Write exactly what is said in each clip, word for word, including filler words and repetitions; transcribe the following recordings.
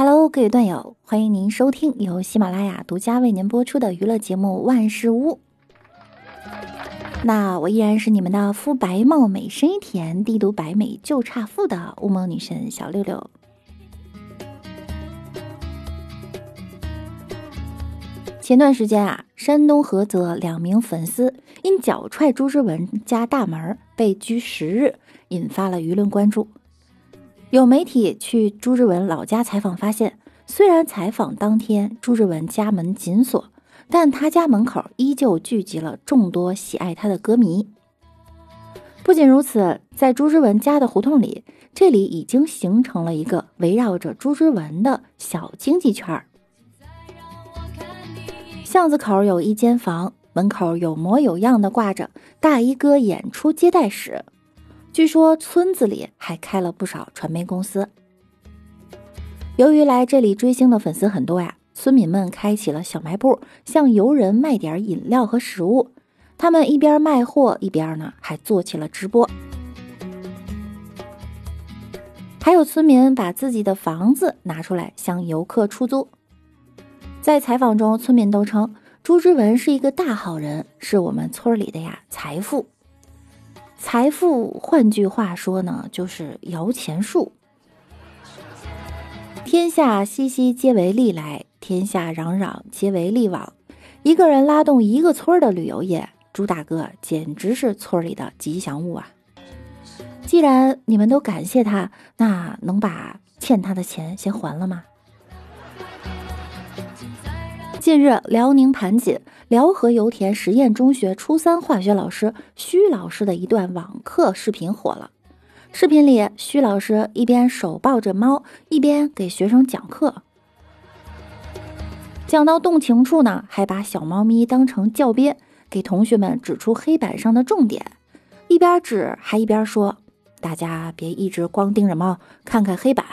Hello， 各位段友，欢迎您收听由喜马拉雅独家为您播出的娱乐节目《万事屋》。那我依然是你们的肤白貌美、声音甜、低毒白美就差富的乌蒙女神小六六。前段时间啊，山东菏泽两名粉丝因脚踹朱之文家大门被拘十日，引发了舆论关注。有媒体去朱之文老家采访，发现虽然采访当天朱之文家门紧锁，但他家门口依旧聚集了众多喜爱他的歌迷。不仅如此，在朱之文家的胡同里，这里已经形成了一个围绕着朱之文的小经济圈。巷子口有一间房，门口有模有样的挂着大衣哥演出接待室，据说村子里还开了不少传媒公司。由于来这里追星的粉丝很多呀，村民们开启了小卖部，向游人卖点饮料和食物。他们一边卖货，一边呢还做起了直播。还有村民把自己的房子拿出来向游客出租。在采访中，村民都称朱之文是一个大好人，是我们村里的呀财富。财富换句话说呢，就是摇钱树。天下熙熙皆为利来，天下攘攘皆为利往。一个人拉动一个村的旅游业，朱大哥简直是村里的吉祥物啊！既然你们都感谢他，那能把欠他的钱先还了吗？近日，辽宁盘锦辽河油田实验中学初三化学老师徐老师的一段网课视频火了。视频里，徐老师一边手抱着猫，一边给学生讲课。讲到动情处呢，还把小猫咪当成教鞭，给同学们指出黑板上的重点，一边指还一边说：“大家别一直光盯着猫，看看黑板。”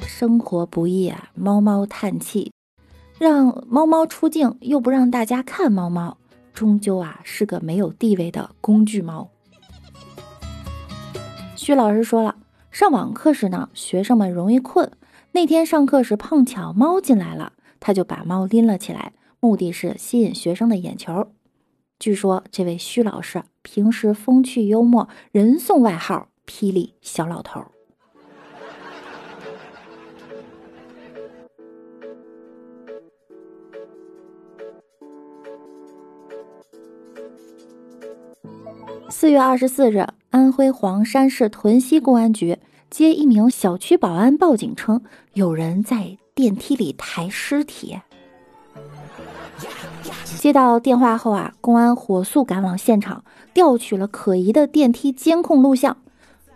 生活不易啊，猫猫叹气，让猫猫出镜又不让大家看猫猫，终究啊是个没有地位的工具猫。徐老师说了，上网课时呢，学生们容易困，那天上课时碰巧猫进来了，他就把猫拎了起来，目的是吸引学生的眼球。据说这位徐老师平时风趣幽默，人送外号霹雳小老头。四月二十四日，安徽黄山市屯溪公安局接一名小区保安报警称，有人在电梯里抬尸体。接到电话后啊，公安火速赶往现场，调取了可疑的电梯监控录像。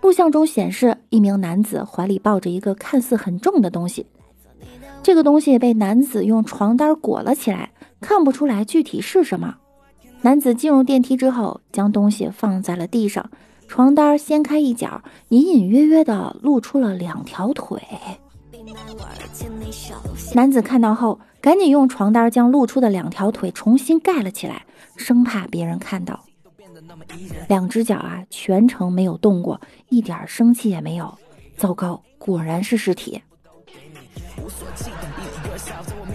录像中显示，一名男子怀里抱着一个看似很重的东西，这个东西被男子用床单裹了起来，看不出来具体是什么。男子进入电梯之后，将东西放在了地上，床单掀开一角，隐隐约约地露出了两条腿。男子看到后，赶紧用床单将露出的两条腿重新盖了起来，生怕别人看到。两只脚啊，全程没有动过，一点生气也没有。糟糕，果然是尸体。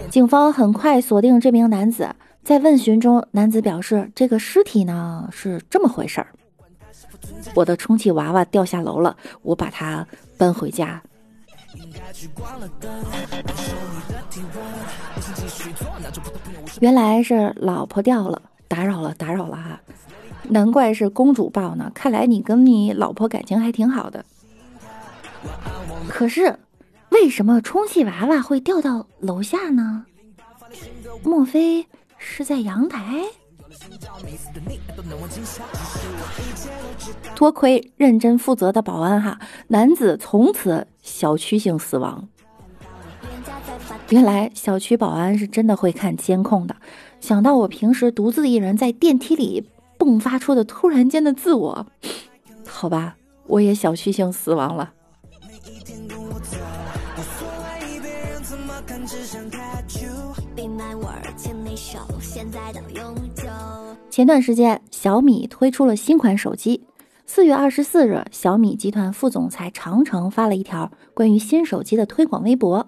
警方很快锁定这名男子。在问询中，男子表示这个尸体呢是这么回事儿：我的充气娃娃掉下楼了，我把它搬回家。原来是老婆掉了，打扰了打扰了啊！难怪是公主抱呢，看来你跟你老婆感情还挺好的。可是为什么充气娃娃会掉到楼下呢？莫非是在阳台？多亏认真负责的保安哈，男子从此小区性死亡。原来小区保安是真的会看监控的。想到我平时独自一人在电梯里迸发出的突然间的自我，好吧，我也小区性死亡了。前段时间，小米推出了新款手机，四月二十四日，小米集团副总裁长城发了一条关于新手机的推广微博。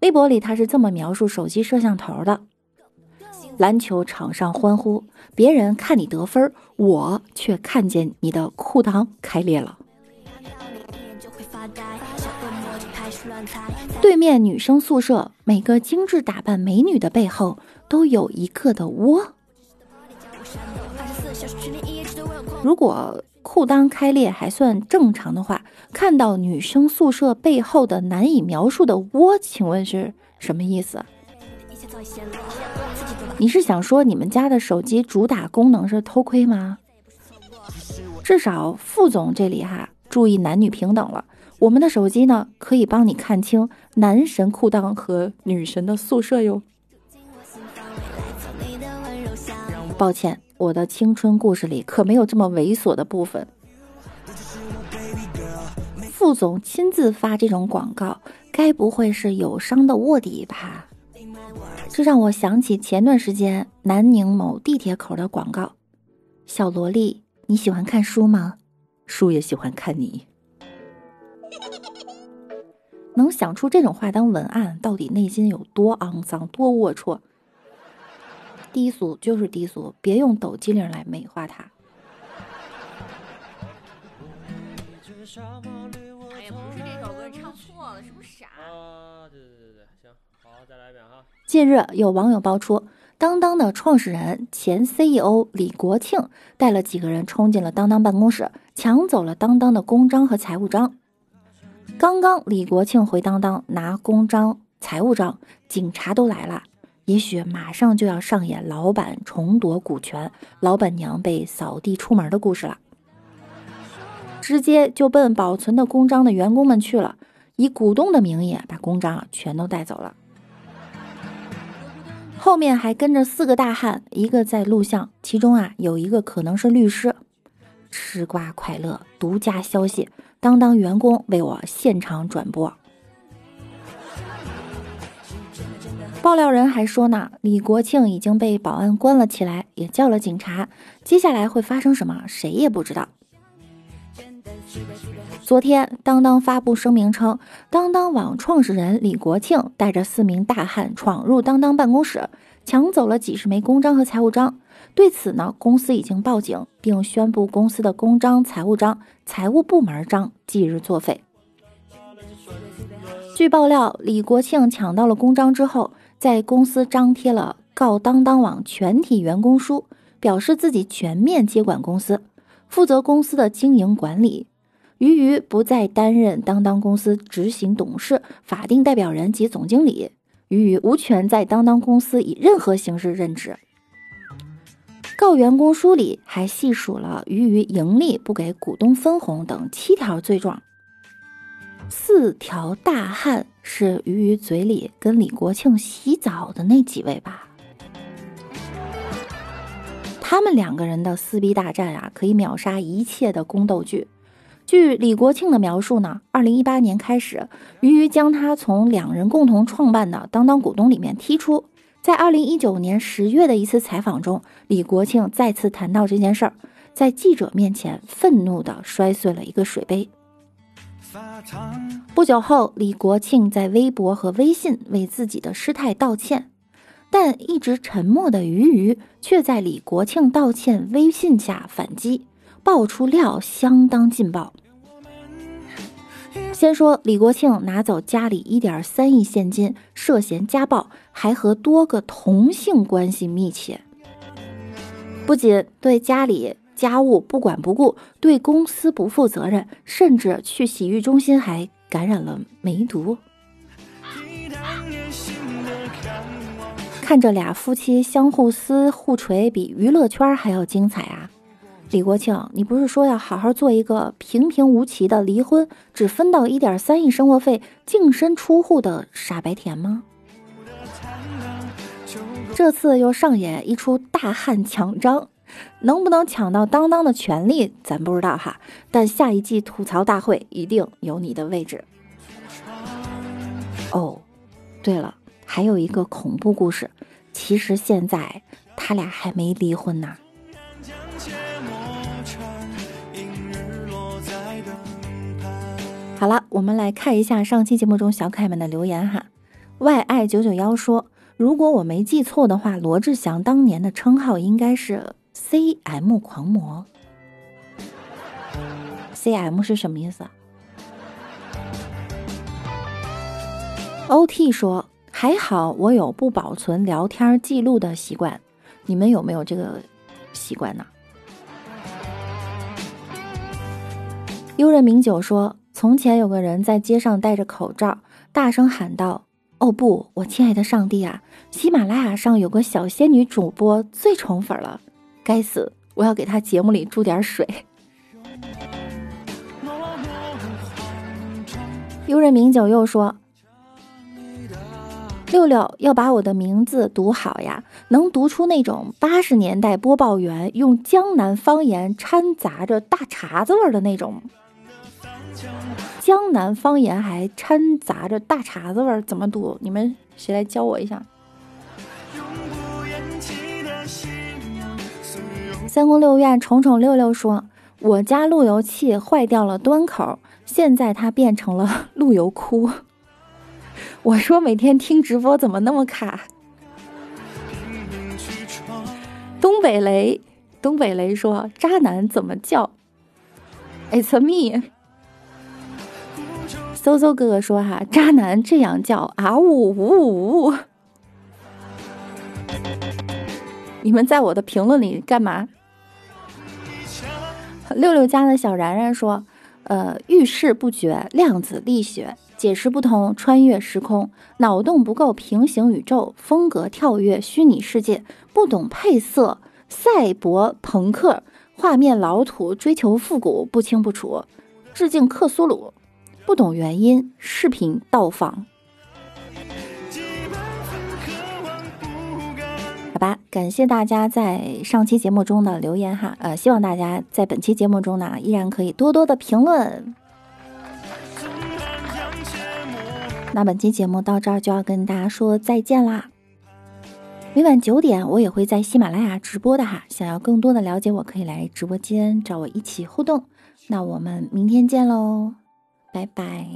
微博里他是这么描述手机摄像头的：篮球场上欢呼，别人看你得分，我却看见你的裤裆开裂了。对面女生宿舍，每个精致打扮美女的背后都有一个的窝。如果裤裆开裂还算正常的话，看到女生宿舍背后的难以描述的窝，请问是什么意思？你是想说你们家的手机主打功能是偷窥吗？至少副总这里哈，注意男女平等了。我们的手机呢，可以帮你看清男神裤裆和女神的宿舍哟。抱歉，我的青春故事里可没有这么猥琐的部分。副总亲自发这种广告，该不会是友商的卧底吧？这让我想起前段时间南宁某地铁口的广告：小萝莉，你喜欢看书吗？书也喜欢看你。能想出这种话当文案，到底内心有多肮脏多龌龊。低俗就是低俗，别用抖机灵来美化它。哎呀，不是这首歌唱错了，是不是傻？啊，对对对对，行，好，再来一遍哈。近日，有网友爆出，当当的创始人、前 C E O 李国庆带了几个人冲进了当当办公室，抢走了当当的公章和财务章。刚刚李国庆回当当拿公章、财务章，警察都来了。也许马上就要上演老板重夺股权、老板娘被扫地出门的故事了，直接就奔保存的公章的员工们去了，以股东的名义把公章全都带走了。后面还跟着四个大汉，一个在录像，其中啊有一个可能是律师。吃瓜快乐独家消息，当当员工为我现场转播。爆料人还说呢，李国庆已经被保安关了起来，也叫了警察，接下来会发生什么谁也不知道。昨天当当发布声明称，当当网创始人李国庆带着四名大汉闯入当当办公室，抢走了几十枚公章和财务章。对此呢，公司已经报警，并宣布公司的公章、财务章、财务部门章即日作废。据爆料，李国庆抢到了公章之后，在公司张贴了告当当网全体员工书，表示自己全面接管公司，负责公司的经营管理，俞渝不再担任当当公司执行董事、法定代表人及总经理，俞渝无权在当当公司以任何形式任职。告员工书里还细数了俞渝盈利、不给股东分红等七条罪状。四条大汉是俞渝嘴里跟李国庆洗澡的那几位吧？他们两个人的撕逼大战啊，可以秒杀一切的宫斗剧。据李国庆的描述呢，二零一八年开始，俞渝将他从两人共同创办的当当股东里面踢出。在二零一九年十月的一次采访中，李国庆再次谈到这件事儿，在记者面前愤怒地摔碎了一个水杯。不久后，李国庆在微博和微信为自己的失态道歉，但一直沉默的俞渝却在李国庆道歉微信下反击，爆出料相当劲爆。先说李国庆拿走家里 一点三亿现金，涉嫌家暴，还和多个同性关系密切，不仅对家里家务不管不顾，对公司不负责任，甚至去洗浴中心还感染了梅毒。看着俩夫妻相互撕互锤，比娱乐圈还要精彩啊！李国庆，你不是说要好好做一个平平无奇的离婚，只分到 一点三亿生活费，净身出户的傻白甜吗？这次又上演一出大汉抢章，能不能抢到当当的权利咱不知道哈，但下一季吐槽大会一定有你的位置。哦，对了，还有一个恐怖故事，其实现在他俩还没离婚呢。好了，我们来看一下上期节目中小可爱们的留言哈。Y I 九九一 说，如果我没记错的话，罗志祥当年的称号应该是 C M 狂魔。C M 是什么意思啊？ O T 说，还好我有不保存聊天记录的习惯，你们有没有这个习惯呢？幽人名酒说，从前有个人在街上戴着口罩大声喊道，哦不，我亲爱的上帝啊，喜马拉雅上有个小仙女主播最宠粉了，该死，我要给她节目里注点水。幽人名酒又说，六六要把我的名字读好呀，能读出那种八十年代播报员用江南方言掺杂着大碴子味的那种。江南方言还掺杂着大碴子味儿，怎么读？你们谁来教我一下？三宫六院宠宠六六说，我家路由器坏掉了端口，现在它变成了路由窟。我说每天听直播怎么那么卡？东北雷，东北雷说，渣男怎么叫 ？It's me。搜搜哥哥说哈、啊，渣男这样叫啊呜呜呜！你们在我的评论里干嘛？六六家的小然然说，呃，遇事不决，量子力学解释不通，穿越时空，脑洞不够，平行宇宙，风格跳跃，虚拟世界，不懂配色，赛博朋克，画面老土，追求复古，不清不楚，致敬克苏鲁。不懂原因，视频到访。好吧，感谢大家在上期节目中的留言哈，呃，希望大家在本期节目中呢，依然可以多多的评论。那本期节目到这儿就要跟大家说再见啦。每晚九点我也会在喜马拉雅直播的哈，想要更多的了解我，可以来直播间找我一起互动。那我们明天见喽。拜拜。